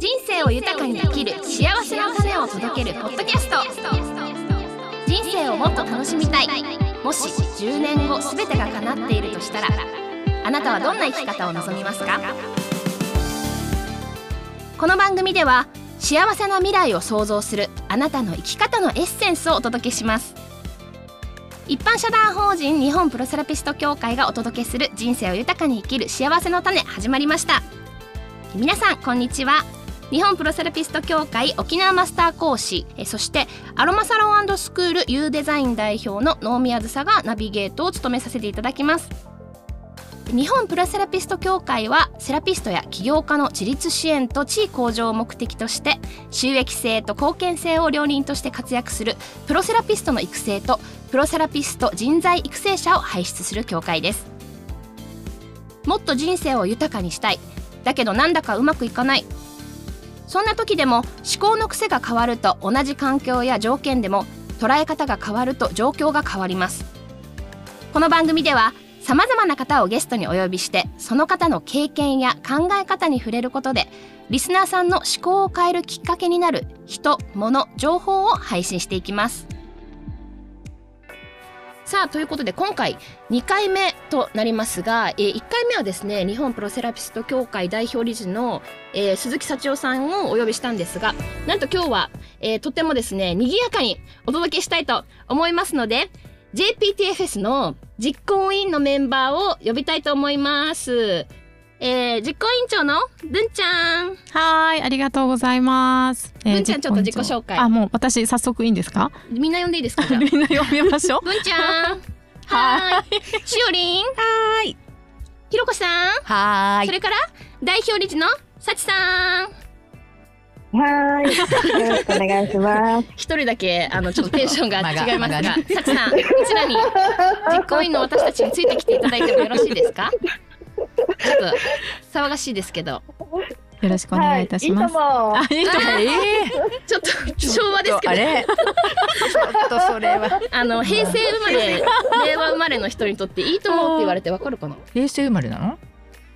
人生を豊かに生きる幸せの種を届けるポッドキャスト。人生をもっと楽しみたい。もし10年後全てが叶っているとしたら、あなたはどんな生き方を望みますか？この番組では幸せな未来を創造するあなたの生き方のエッセンスをお届けします。一般社団法人日本プロセラピスト協会がお届けする人生を豊かに生きる幸せの種、始まりました。皆さんこんにちは。日本プロセラピスト協会沖縄マスター講師、そしてアロマサロン&スクール U デザイン代表の能見あずさがナビゲートを務めさせていただきます。日本プロセラピスト協会はセラピストや起業家の自立支援と地位向上を目的として、収益性と貢献性を両輪として活躍するプロセラピストの育成とプロセラピスト人材育成者を輩出する協会です。もっと人生を豊かにしたい。だけどなんだかうまくいかない。そんな時でも、思考の癖が変わると同じ環境や条件でも捉え方が変わると状況が変わります。この番組ではさまざまな方をゲストにお呼びして、その方の経験や考え方に触れることでリスナーさんの思考を変えるきっかけになる人、物、情報を配信していきます。さあ、ということで今回2回目となりますが、1回目はですね、日本プロセラピスト協会代表理事の、鈴木幸男さんをお呼びしたんですが、なんと今日は、とてもですね、賑やかにお届けしたいと思いますので、 JPTFS の実行委員のメンバーを呼びたいと思います。実行委員長の文ちゃん。はい、ありがとうございます。文ちゃん、ちょっと自己紹介。あ、もう私早速いいんですか？みんな呼んでいいですか？みんな呼びましょう。文ちゃん、はい。しおりん、はい。ひろこさん、はい。それから代表理事のさちさん、はい。よろしくお願いします。一人だけちょっとテンションが違いますが、さちさん、こちらに実行委員の私たちについてきていただいてもよろしいですか？ちょっと騒がしいですけど、よろしくお願いいたします。はい、いいとも。ちょっと昭和ですけど、ね、ちょっとそれは平成生まれ令和生まれの人にとっていいともって言われてわかるかな？平成生まれなの？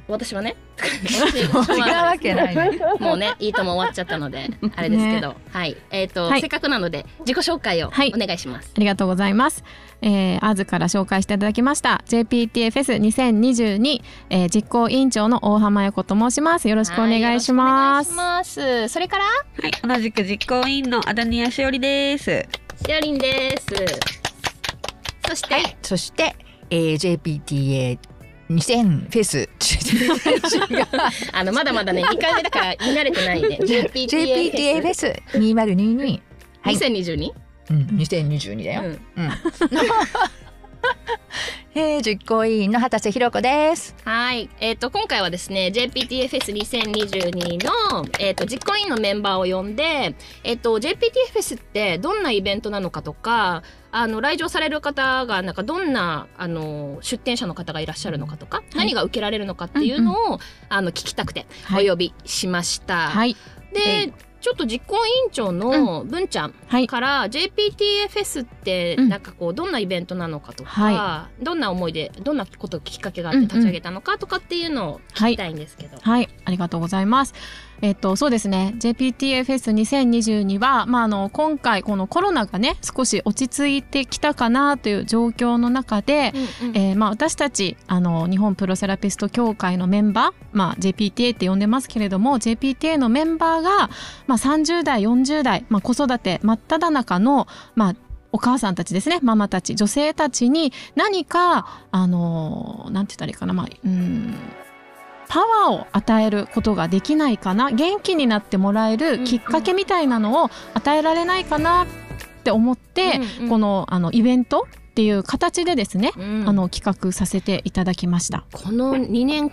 私はね。違うわけない、ね、もうね、いいとも終わっちゃったのであれですけど、ね、はい、はい、せっかくなので自己紹介をお願いします、はい。ありがとうございます。あずから紹介していただきました JPTFS2022、実行委員長の大浜横と申します。よろしくお願いします。それから、はい、同じく実行委員のアダニアしおりです。しおりんです。そして、はい、そして、JPTA2000フェスまだまだね、2回目だから見慣れてないね。 JPTA フェス2022、はい、 2022？ うん、2022だよ、うんうん。実行委員の畑瀬ひろ子です。はい、今回はですね JPTA フェス2022の、実行委員のメンバーを呼んで、JPTA フェスってどんなイベントなのかとか、来場される方がなんかどんな出展者の方がいらっしゃるのかとか、はい、何が受けられるのかっていうのを、うんうん、聞きたくてお呼びしました、はい、で、ちょっと実行委員長の文ちゃんから、はい、JPTA フェスってなんかこうどんなイベントなのかとか、はい、どんな思いでどんなこときっかけがあって立ち上げたのかとかっていうのを聞きたいんですけど、はい、はい、ありがとうございます。そうですね、 JPTA フェス2022は、今回このコロナがね少し落ち着いてきたかなという状況の中で、うんうん、私たち日本プロセラピスト協会のメンバー、JPTA って呼んでますけれども、 JPTA のメンバーが、30代40代、子育て真っ只中の、お母さんたちですね、ママたち、女性たちに何かなんて言ったらいいかな、パワーを与えることができないかな、元気になってもらえるきっかけみたいなのを与えられないかなって思って、うんうん、この、イベントっていう形でですね、うん、企画させていただきました。この2年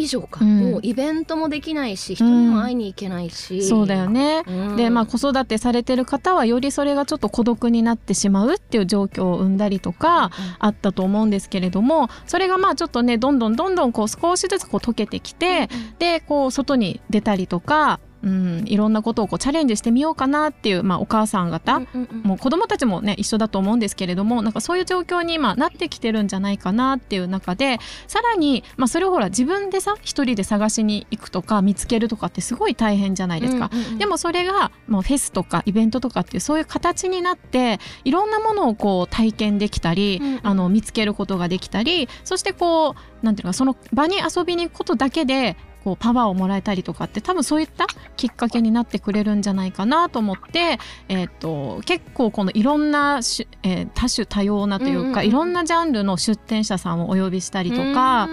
以上か、うん、もうイベントもできないし、人にも会いに行けないし、うん、そうだよね、うん、で、子育てされてる方はよりそれがちょっと孤独になってしまうっていう状況を生んだりとかあったと思うんですけれども、それがちょっとね、どんどんこう少しずつこう溶けてきて、で、こう外に出たりとか、いろんなことをこうチャレンジしてみようかなっていう、お母さん方、もう子どもたちもね一緒だと思うんですけれども、なんかそういう状況に今なってきてるんじゃないかなっていう中で、さらに、それをほら自分で一人で探しに行くとか見つけるとかってすごい大変じゃないですか、でもそれがもうフェスとかイベントとかっていうそういう形になっていろんなものをこう体験できたり、見つけることができたり、そしてこうなんていうかその場に遊びに行くことだけでこうパワーをもらえたりとかって、多分そういったきっかけになってくれるんじゃないかなと思って、結構このいろんな、多種多様なというか、いろんなジャンルの出店者さんをお呼びしたりとか、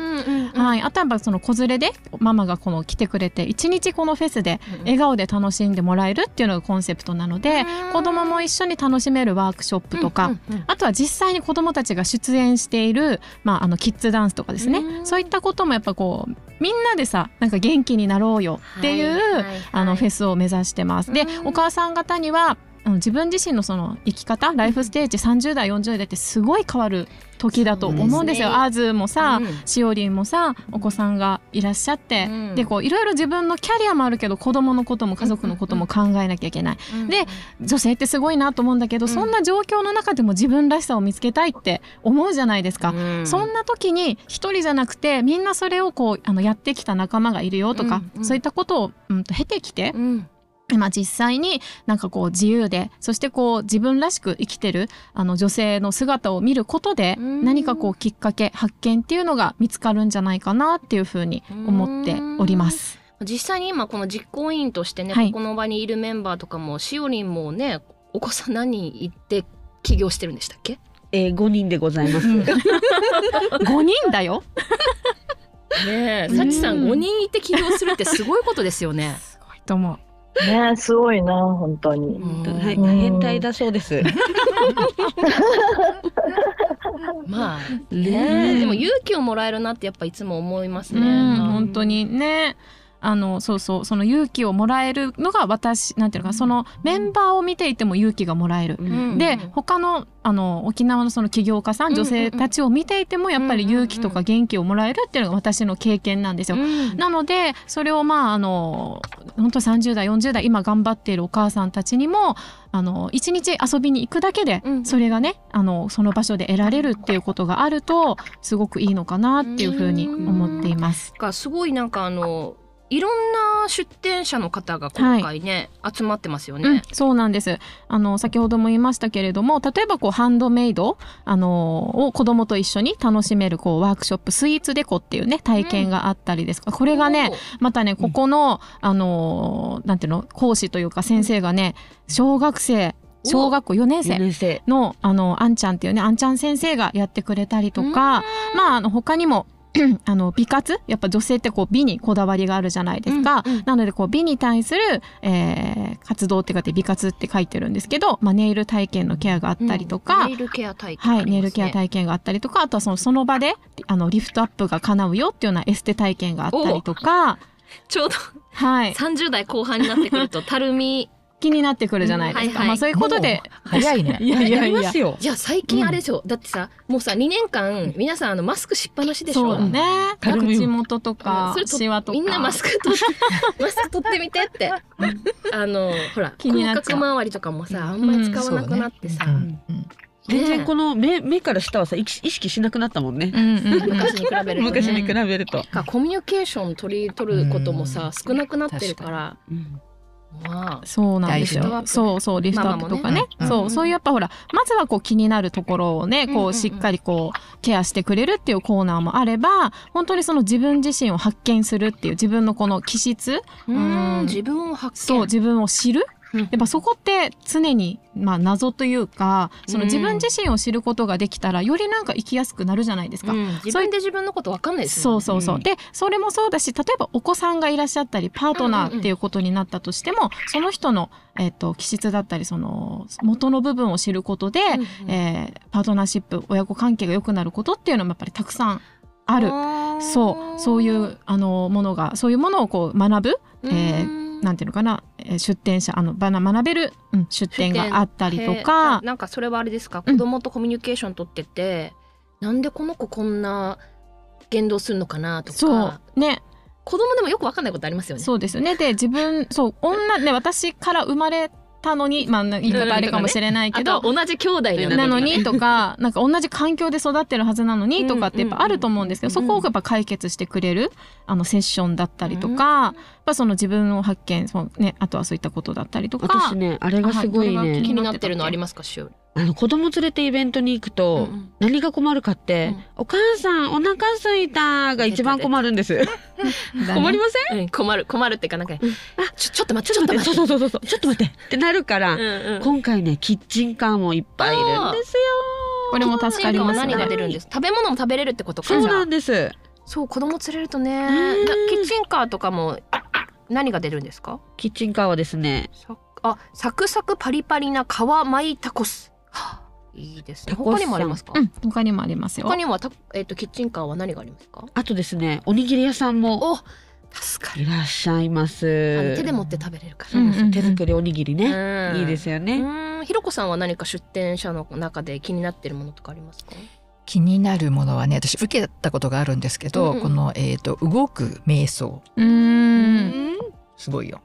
はい、あとはその子連れでママがこの来てくれて一日このフェスで笑顔で楽しんでもらえるっていうのがコンセプトなので、子どもも一緒に楽しめるワークショップとか、あとは実際に子どもたちが出演している、キッズダンスとかですね、そういったこともやっぱこうみんなでなんか元気になろうよっていう、フェスを目指してます。で、お母さん方には自分自身のその生き方、ライフステージ、30代40代ってすごい変わる時だと思うんですよ。アーズもさ、しおりんもさ、お子さんがいらっしゃって、でこういろいろ自分のキャリアもあるけど、子供のことも家族のことも考えなきゃいけない、で女性ってすごいなと思うんだけど、そんな状況の中でも自分らしさを見つけたいって思うじゃないですか、そんな時に一人じゃなくてみんなそれをこうやってきた仲間がいるよとか、そういったことを、経てきて、実際になんかこう自由で、そしてこう自分らしく生きてる女性の姿を見ることで、何かこうきっかけ、発見っていうのが見つかるんじゃないかなっていうふうに思っております。実際に今この実行委員としてね、ここの場にいるメンバーとかも、しおりんもね、お子さん何人いて起業してるんでしたっけ？5人でございます。5人だよ。ねえ、さちさん5人いて起業するってすごいことですよね。すごいと思うね、すごいな、本当に。変態だそうです。まあね、でも勇気をもらえるなってやっぱいつも思いますね。本当にね。そうそう、その勇気をもらえるのが私、なんていうのか、そのメンバーを見ていても勇気がもらえる、で他の沖縄のその起業家さん、女性たちを見ていてもやっぱり勇気とか元気をもらえるっていうのが私の経験なんですよ、なのでそれを本当30代40代今頑張っているお母さんたちにも一日遊びに行くだけで、それがねその場所で得られるっていうことがあるとすごくいいのかなっていうふうに思っています。すごいなんかいろんな出展者の方が今回ね、集まってますよね、そうなんです。先ほども言いましたけれども、例えばこうハンドメイド、を子どもと一緒に楽しめるこうワークショップ、スイーツデコっていうね体験があったりですか、これがねまたね、ここの、なんていうの、講師というか先生がね、小学校4年生のあんちゃんっていうね、あんちゃん先生がやってくれたりとか、他にも美活、やっぱ女性ってこう美にこだわりがあるじゃないですか、なのでこう美に対する、活動って書いて美活って書いてるんですけど、ネイル体験のケアがあったりとか、ネイルケア体験があったりとか、あとはその場でリフトアップが叶うよっていうようなエステ体験があったりとか、ちょうど、30代後半になってくるとたるみ気になってくるじゃないですか。そういうことで早いね。いやいやいや。じゃあ最近あれでしょ。だってさ、もうさ2年間皆さんマスクしっぱなしでしょ。そうね。口元とかシワとか。みんなマスク取ってみてって。ほら口角周りとかもさあんまり使わなくなってさ。全然この目から下はさ意識しなくなったもんね。昔に比べると。コミュニケーション取ることもさ少なくなってるから。そうなんですよ。そうリフトアップとかね、そういうやっぱほらまずはこう気になるところをね、こうしっかりこうケアしてくれるっていうコーナーもあれば、本当にその自分自身を発見するっていう、自分のこの気質、自分を発見、そう自分を知る、やっぱそこって常に謎というか、その自分自身を知ることができたらよりなんか生きやすくなるじゃないですか、自分で自分のこと分かんないですよね。そうでそれもそうだし、例えばお子さんがいらっしゃったりパートナーっていうことになったとしても、その人の、気質だったりその元の部分を知ることで、パートナーシップ、親子関係が良くなることっていうのもやっぱりたくさんある。そういうものが、そういうものをこう学ぶ、なんていうのかな、出展者学べる、出展があったりとか。なんかそれはあれですか、子供とコミュニケーション取ってて、なんでこの子こんな言動するのかなとか、そうね、子供でもよく分かんないことありますよね。そうですよね。で自分そう女ね、私から生まれたのに、まあ言い方あれかもしれないけど、ね、同じ兄弟なのにとか、なんか同じ環境で育ってるはずなのにとかってやっぱあると思うんですけど、そこをやっぱ解決してくれるセッションだったりとか、やっぱその自分を発見、その、ね、あとはそういったことだったりとか。私ね、あれがすごいね、はい、気になってるのありますか、しおり。子供連れてイベントに行くと何が困るかって、お母さんお腹すいたが一番困るんです。困りません？困るってかなんか、あ、ちょっと待って、そうちょっと待ってってなるから、今回ねキッチンカーもいっぱいいるんですよ。これも助かりますね。何が出るんです？食べ物も食べれるってことか。そうなんです。そう子供連れるとね、キッチンカーとかも何が出るんですか？キッチンカーはですね、サクサクパリパリな皮巻いタコス。いいですね。他にもありますか？うん、他にもありますよ。他にはキッチンカーは何がありますか？あとですね、おにぎり屋さんもいらっしゃいます。手で持って食べれるから。手作りおにぎりね、いいですよね。ひろこさんは何か出店者の中で気になってるものとかありますか？気になるものはね、私受けたことがあるんですけど、この動く瞑想、すごいよ。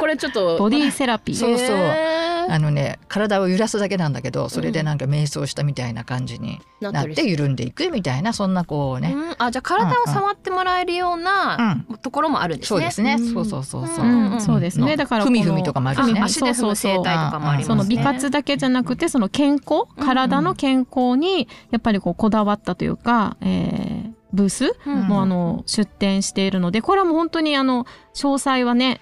これちょっとボディセラピー。そうそう。体を揺らすだけなんだけど、それでなんか瞑想したみたいな感じになって緩んでいくみたいな、そんなこうね、あ、じゃあ体を触ってもらえるようなところもあるんですね。そうですね。そうですね。だからふみふみとかもあるしね。足で踏む整体とかもありますね。その美活だけじゃなくて、その健康、体の健康にやっぱりこだわったというか、ブースも出展しているので、これはもう本当に詳細はね、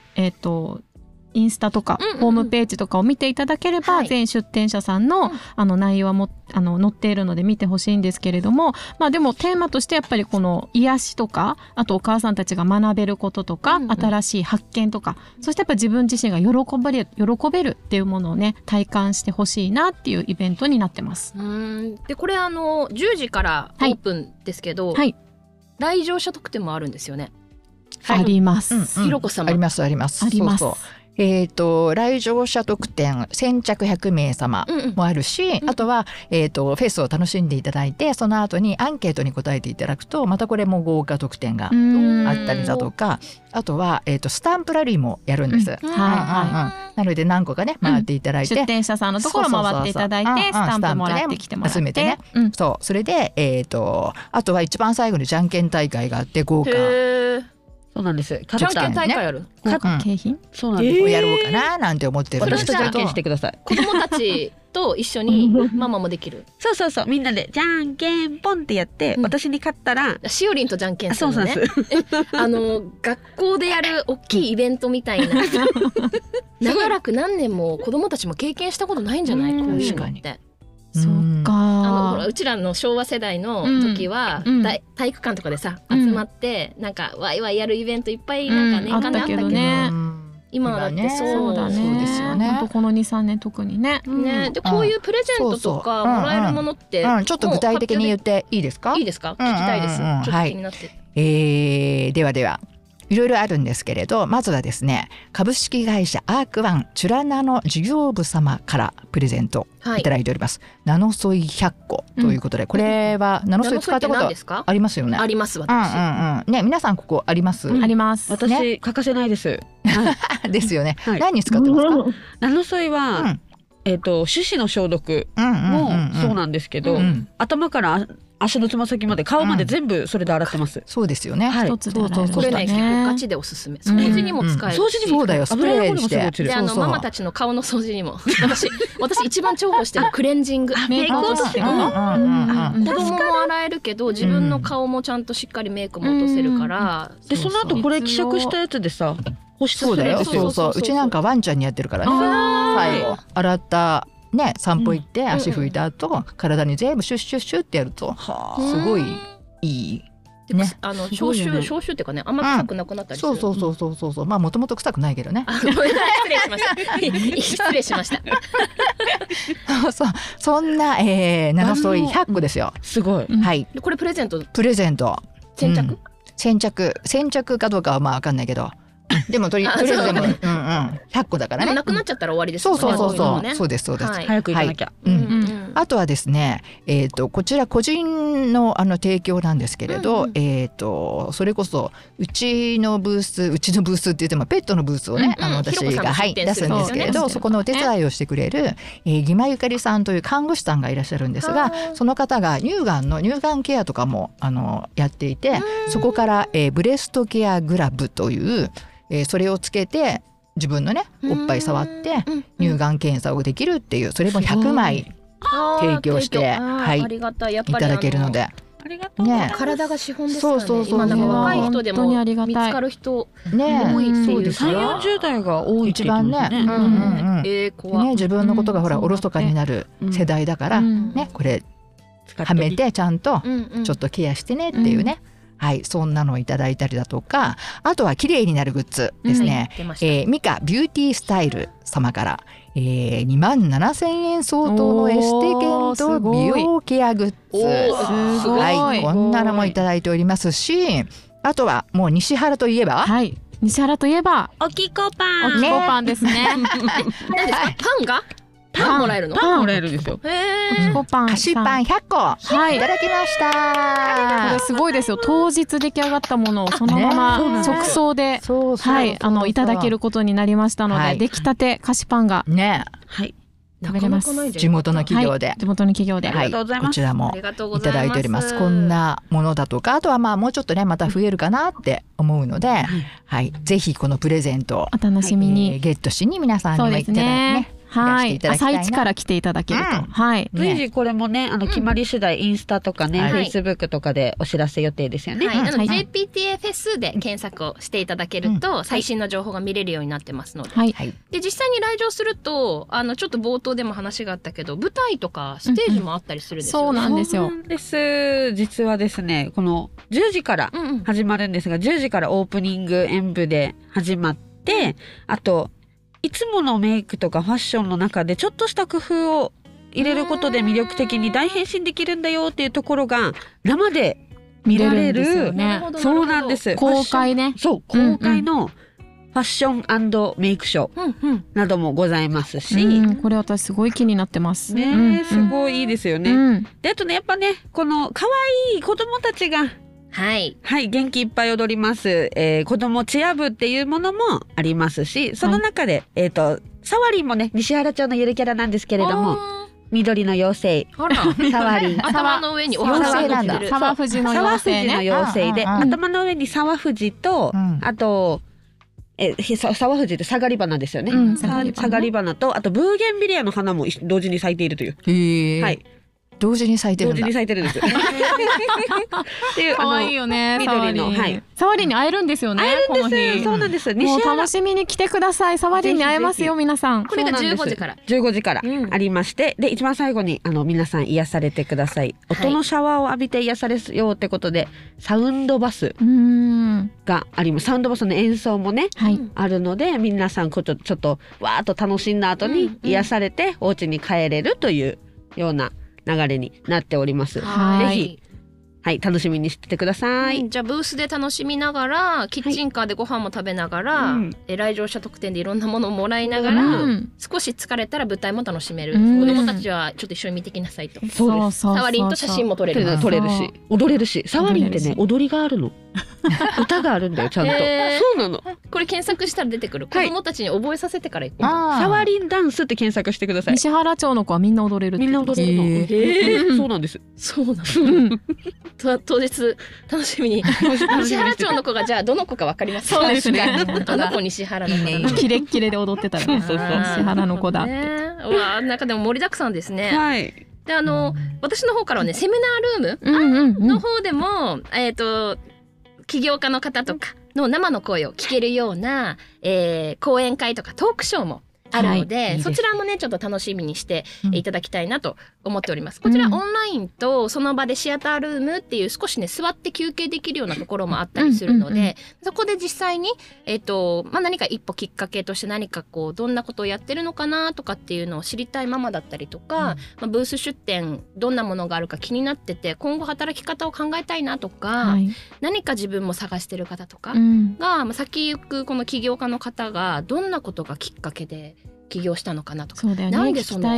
インスタとかホームページとかを見ていただければ、全出展者さんの内容はも載っているので見てほしいんですけれども、まあでもテーマとしてやっぱりこの癒しとか、あとお母さんたちが学べることとか、新しい発見とか、そしてやっぱ自分自身が喜べるっていうものをね体感してほしいなっていうイベントになってます。でこれ10時からオープンですけど、来場者特典もあるんですよね。あります。ひろこ様ありますあります。あります。来場者特典先着100名様もあるし、あとは、フェスを楽しんでいただいて、その後にアンケートに答えていただくと、またこれも豪華特典があったりだとか、あとは、スタンプラリーもやるんです。なので何個かね回っていただいて、出店者さんのところ回っていただいて、スタンプもらってきてもらって、集めてね。そう、それであとは一番最後にじゃんけん大会があって豪華。そうなんです。じゃんけん大会ある。景品。そうなんです。やろうかななんて思ってるんですけど。じゃんけんしてください。子供たちと一緒にママもできる。そうそうそう。みんなでじゃんけんポンってやって、私に勝ったらしおりんとじゃんけんするのね。学校でやる大きいイベントみたいな。長らく何年も子供たちも経験したことないんじゃない？確かに。そうか。うちらの昭和世代の時は体育館とかでさ集まってなんかワイワイやるイベントいっぱいなんか年間であったけどね。今はだってそうだね。この2、3年特にね。でこういうプレゼントとかもらえるものってちょっと具体的に言っていいですか？いいですか？聞きたいです。ちょっと気になって。ではでは。いろいろあるんですけれど、まずはですね、株式会社アークワンチュラナの事業部様からプレゼントいただいております。ナノソイ100個ということで、これはナノソイ使ったことありますよね。あります私。ね、皆さんここあります。あります。私欠かせないです。ですよね。何に使ってますか？ナノソイは手指の消毒もそうなんですけど、頭から足のつま先まで顔まで全部それで洗ってます。そうですよね。一つでこれね結構ガチでおすすめ。掃除にも使える。掃除にもそうだよ。スプレーして。でママたちの顔の掃除にも。私一番重宝してるクレンジング。メイク落とす。子供も洗えるけど自分の顔もちゃんとしっかりメイクも落とせるから。でその後これ希釈したやつでさ保湿するんですよ。うちなんかワンちゃんにやってるからね。最後洗った。ね、散歩行って足拭いた後、体に全部シュッシュッシュッってやるとすごいいい。消臭っていうかね、あんま臭くなくなったりする。そうまあもともと臭くないけどね。失礼しましたそんなナノソイ100個ですよ。すごい。はい、これプレゼント先着かどうかはまあ分かんないけど、でもとりあえずでも、うんうん、100個だからね。なくなっちゃったら終わりですよね。そうですそうです。早く行かなきゃ。あとはですね、こちら個人の提供なんですけれど、それこそうちのブース、って言ってもペットのブースをね、私が出すんですけれど、そこのお手伝いをしてくれる義間ゆかりさんという看護師さんがいらっしゃるんですが、その方が乳がんケアとかもやっていて、そこからブレストケアグラブというそれをつけて自分のねおっぱい触って乳がん検査をできるっていう、それも100枚提供していただけるので。ありがとうね、体が資本ですからね。今なんか若い人でも見つかる人多いっていう3、40代が多い一番ね。自分のことがほらおろそかになる世代だからね、これはめてちゃんとちょっとケアしてねっていうね。はい、そんなのをいただいたりだとか、あとは綺麗になるグッズですね、ミカビューティースタイル様から、27,000円相当のエステ券と美容ケアグッズ、はい、こんなのもいただいておりますし、あとはもう西原といえば、はい、西原といえばおきこパン、おきこパンですね。何ですか、パンがパンもらえるの？パンもらえるんですよ。菓子パン100個いただきました。これすごいですよ。当日出来上がったものをそのまま即送でいただけることになりましたので、出来たて菓子パンが食べれます。地元の企業で。地元の企業で。こちらもいただいております。こんなものだとか、あとはまあもうちょっとねまた増えるかなって思うので、ぜひこのプレゼントをお楽しみにゲットしに皆さんにも行ってね。はい、朝一から来ていただけると、はい、随時これもね決まり次第インスタとかね、フェイスブックとかでお知らせ予定ですよね。JPTFS で検索をしていただけると最新の情報が見れるようになってますので、で実際に来場するとちょっと冒頭でも話があったけど舞台とかステージもあったりするんですよね。そうなんですよ。実はですねこの10時から始まるんですが、10時からオープニング演舞で始まって、あといつものメイクとかファッションの中でちょっとした工夫を入れることで魅力的に大変身できるんだよっていうところが生で見られる。そうなんです。公開ね、そう公開のファッション&メイクショーなどもございますし、これ私すごい気になってますね。すごいいいですよね。であとねやっぱねこの可愛い子供たちがはい、はい、元気いっぱい踊ります、子どもチェア部っていうものもありますし、その中で、サワリンもね西原町のゆるキャラなんですけれども、緑の妖精サワリン、頭の上にお花がのってる沢藤の妖精で、頭の上に沢藤と、あと沢藤ってサガリバナですよね、サガリバナとあとブーゲンビリアの花も同時に咲いているという。はい同時に咲いてるんだ。同時に咲いてるんです。可愛いよね。緑のサワリンに会えるんですよね。会えるんです。そうなんです。もう楽しみに来てください。サワリンに会えますよ皆さん。これが15時からありまして、で一番最後に皆さん癒されてください。音のシャワーを浴びて癒されようってことでサウンドバスがあります。サウンドバスの演奏もねあるので、皆さんちょっとわーっと楽しんだ後に癒されてお家に帰れるというような流れになっております。ぜひ、はい、楽しみにしててください。じゃあブースで楽しみながら、キッチンカーでご飯も食べながら、来場者特典でいろんなものをもらいながら、少し疲れたら舞台も楽しめる。子供たちはちょっと一緒に見てきなさいと。そうです。サワリンと写真も撮れるし、踊れるし、サワリンってね踊りがあるの。歌があるんだよちゃんと。そうなの。これ検索したら出てくる。子供たちに覚えさせてから行こう。サワリンダンスって検索してください。西原町の子はみんな踊れる。みんな踊れるの。そうなんです。そうなの。当日楽しみに。西原町の子がじゃあどの子かわかりますか。そうですね。どの子西原の子だな。キレッキレで踊ってたら。そうそうそう。西原の子だって。わあなんかでも盛りだくさんですね。はい。で私の方からはねセミナールームの方でも起業家の方とかの生の声を聞けるような、講演会とかトークショーもあるので、そちらもねちょっと楽しみにしていただきたいなと思っております。こちらオンラインとその場でシアタールームっていう少しね座って休憩できるようなところもあったりするので、そこで実際に、何か一歩きっかけとして何かこうどんなことをやってるのかなとかっていうのを知りたいママだったりとか、ブース出店どんなものがあるか気になってて今後働き方を考えたいなとか、何か自分も探してる方とかが、先行くこの起業家の方がどんなことがきっかけで起業したのかなとか、なんでその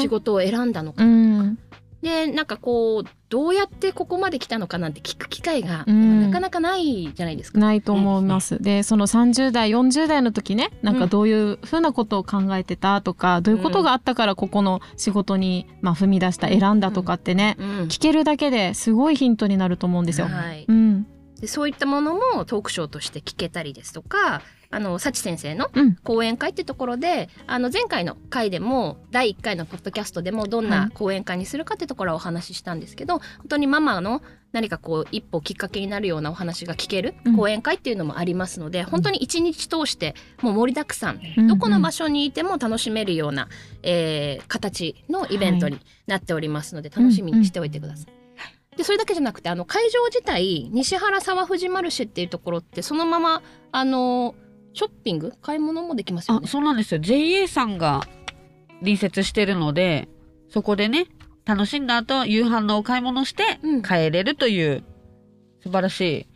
仕事を選んだのかなとか、でなんかこうどうやってここまで来たのかなんて聞く機会がなかなかないじゃないですか、ないと思います、でその30代40代の時ね、なんかどういうふうなことを考えてたとか、どういうことがあったからここの仕事に、踏み出した選んだとかってね、聞けるだけですごいヒントになると思うんですよ、でそういったものもトークショーとして聞けたりですとか、サチ先生の講演会ってところで、前回の回でも第1回のポッドキャストでもどんな講演会にするかってところはお話ししたんですけど、本当にママの何かこう一歩きっかけになるようなお話が聞ける講演会っていうのもありますので、本当に一日通してもう盛りだくさん、どこの場所にいても楽しめるような、形のイベントになっておりますので、楽しみにしておいてください。でそれだけじゃなくて、会場自体西原沢藤マルシェっていうところってそのままショッピング買い物もできますよね。そうなんですよ。 JA さんが隣接してるので、そこでね楽しんだ後夕飯のお買い物して帰れるという、素晴らしい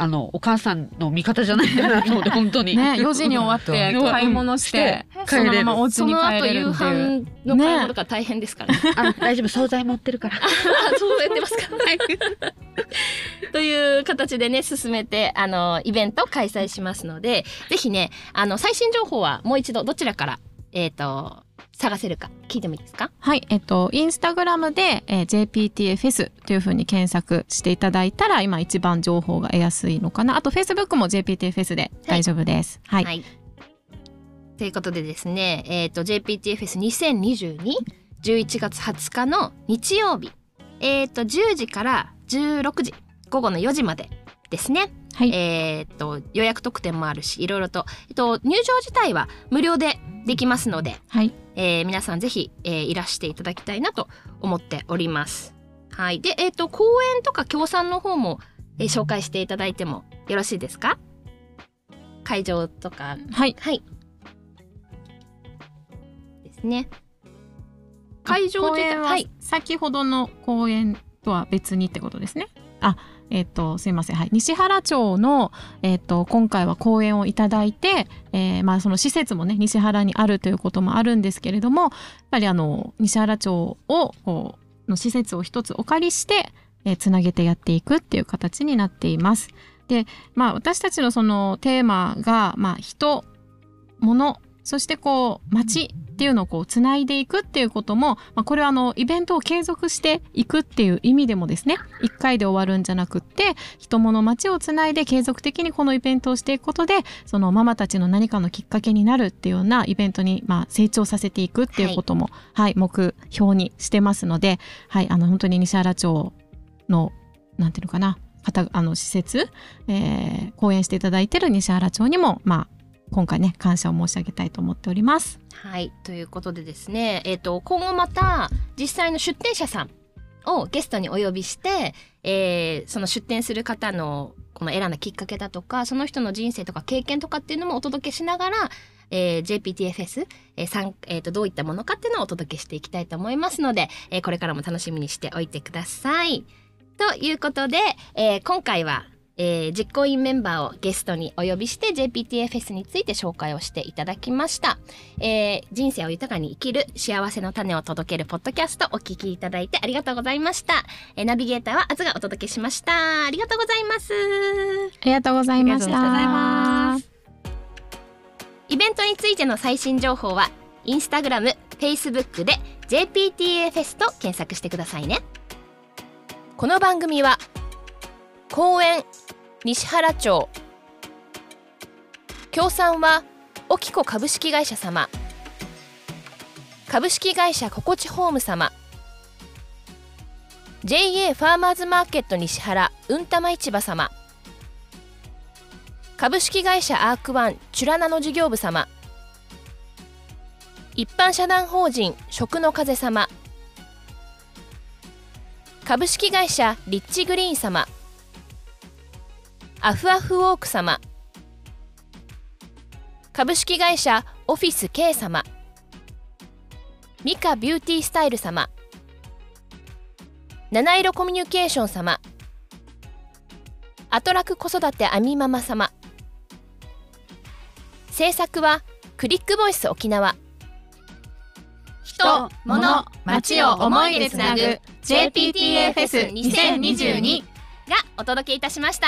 お母さんの味方じゃないかなと思って本当に、4時に終わって買い物してそのままお家に帰れるっていう。その後夕飯の買い物とか大変ですからね。大丈夫、惣菜持ってるから。惣菜持ってますからという形でね進めてイベントを開催しますので、ぜひね最新情報はもう一度どちらから探せるか聞いてもいいですか？はい、インスタグラムで、JPTFS というふうに検索していただいたら今一番情報が得やすいのかな。あと Facebook も JPTFS で大丈夫です。はい。はいということでですね、JPTFS2022 11月20日の日曜日、10時から16時午後の4時までですね。はい、予約特典もあるしいろいろと、入場自体は無料でできますので、皆さんぜひ、いらしていただきたいなと思っております。はい、で、講演とか協賛の方も、紹介していただいてもよろしいですか？会場とか、ですね。会場で先ほどの講演とは別にってことですね。すいません、西原町の、今回は講演をいただいて、その施設もね西原にあるということもあるんですけれども、やっぱり西原町をの施設を一つお借りして、つなげてやっていくっていう形になっています。で、私たちのそのテーマが、人、物、そして街っていうのをつないでいくっていうことも、これはイベントを継続していくっていう意味でもですね、1回で終わるんじゃなくって、人物街をつないで継続的にこのイベントをしていくことで、そのママたちの何かのきっかけになるっていうようなイベントに、成長させていくっていうことも、目標にしてますので、本当に西原町のなんていうのかな、施設、講演していただいてる西原町にも今回ね感謝を申し上げたいと思っております。はい、ということでですね、今後また実際の出展者さんをゲストにお呼びして、その出展する方のこの選んだきっかけだとか、その人の人生とか経験とかっていうのもお届けしながら、JPTFS、どういったものかっていうのをお届けしていきたいと思いますので、これからも楽しみにしておいてください。ということで、今回は実行委員メンバーをゲストにお呼びして JPTFS について紹介をしていただきました、人生を豊かに生きる幸せの種を届けるポッドキャストお聞きいただいてありがとうございました、ナビゲーターはあずがお届けしました。ありがとうございます。ありがとうございました。イベントについての最新情報はインスタグラム、フェイスブックで JPTFS と検索してくださいね。この番組は公園西原町協賛はオキコ株式会社様、株式会社ここちホーム様、 JA ファーマーズマーケット西原うんたま市場様、株式会社アークワンチュラナの事業部様、一般社団法人食の風様、株式会社リッチグリーン様、アフアフウォーク様、株式会社オフィス K 様、ミカビューティースタイル様、七色コミュニケーション様、アトラク子育てアミママ様。制作はクリックボイス沖縄。人、物、街を思いでつなぐ JPTFS 2022 がお届けいたしました。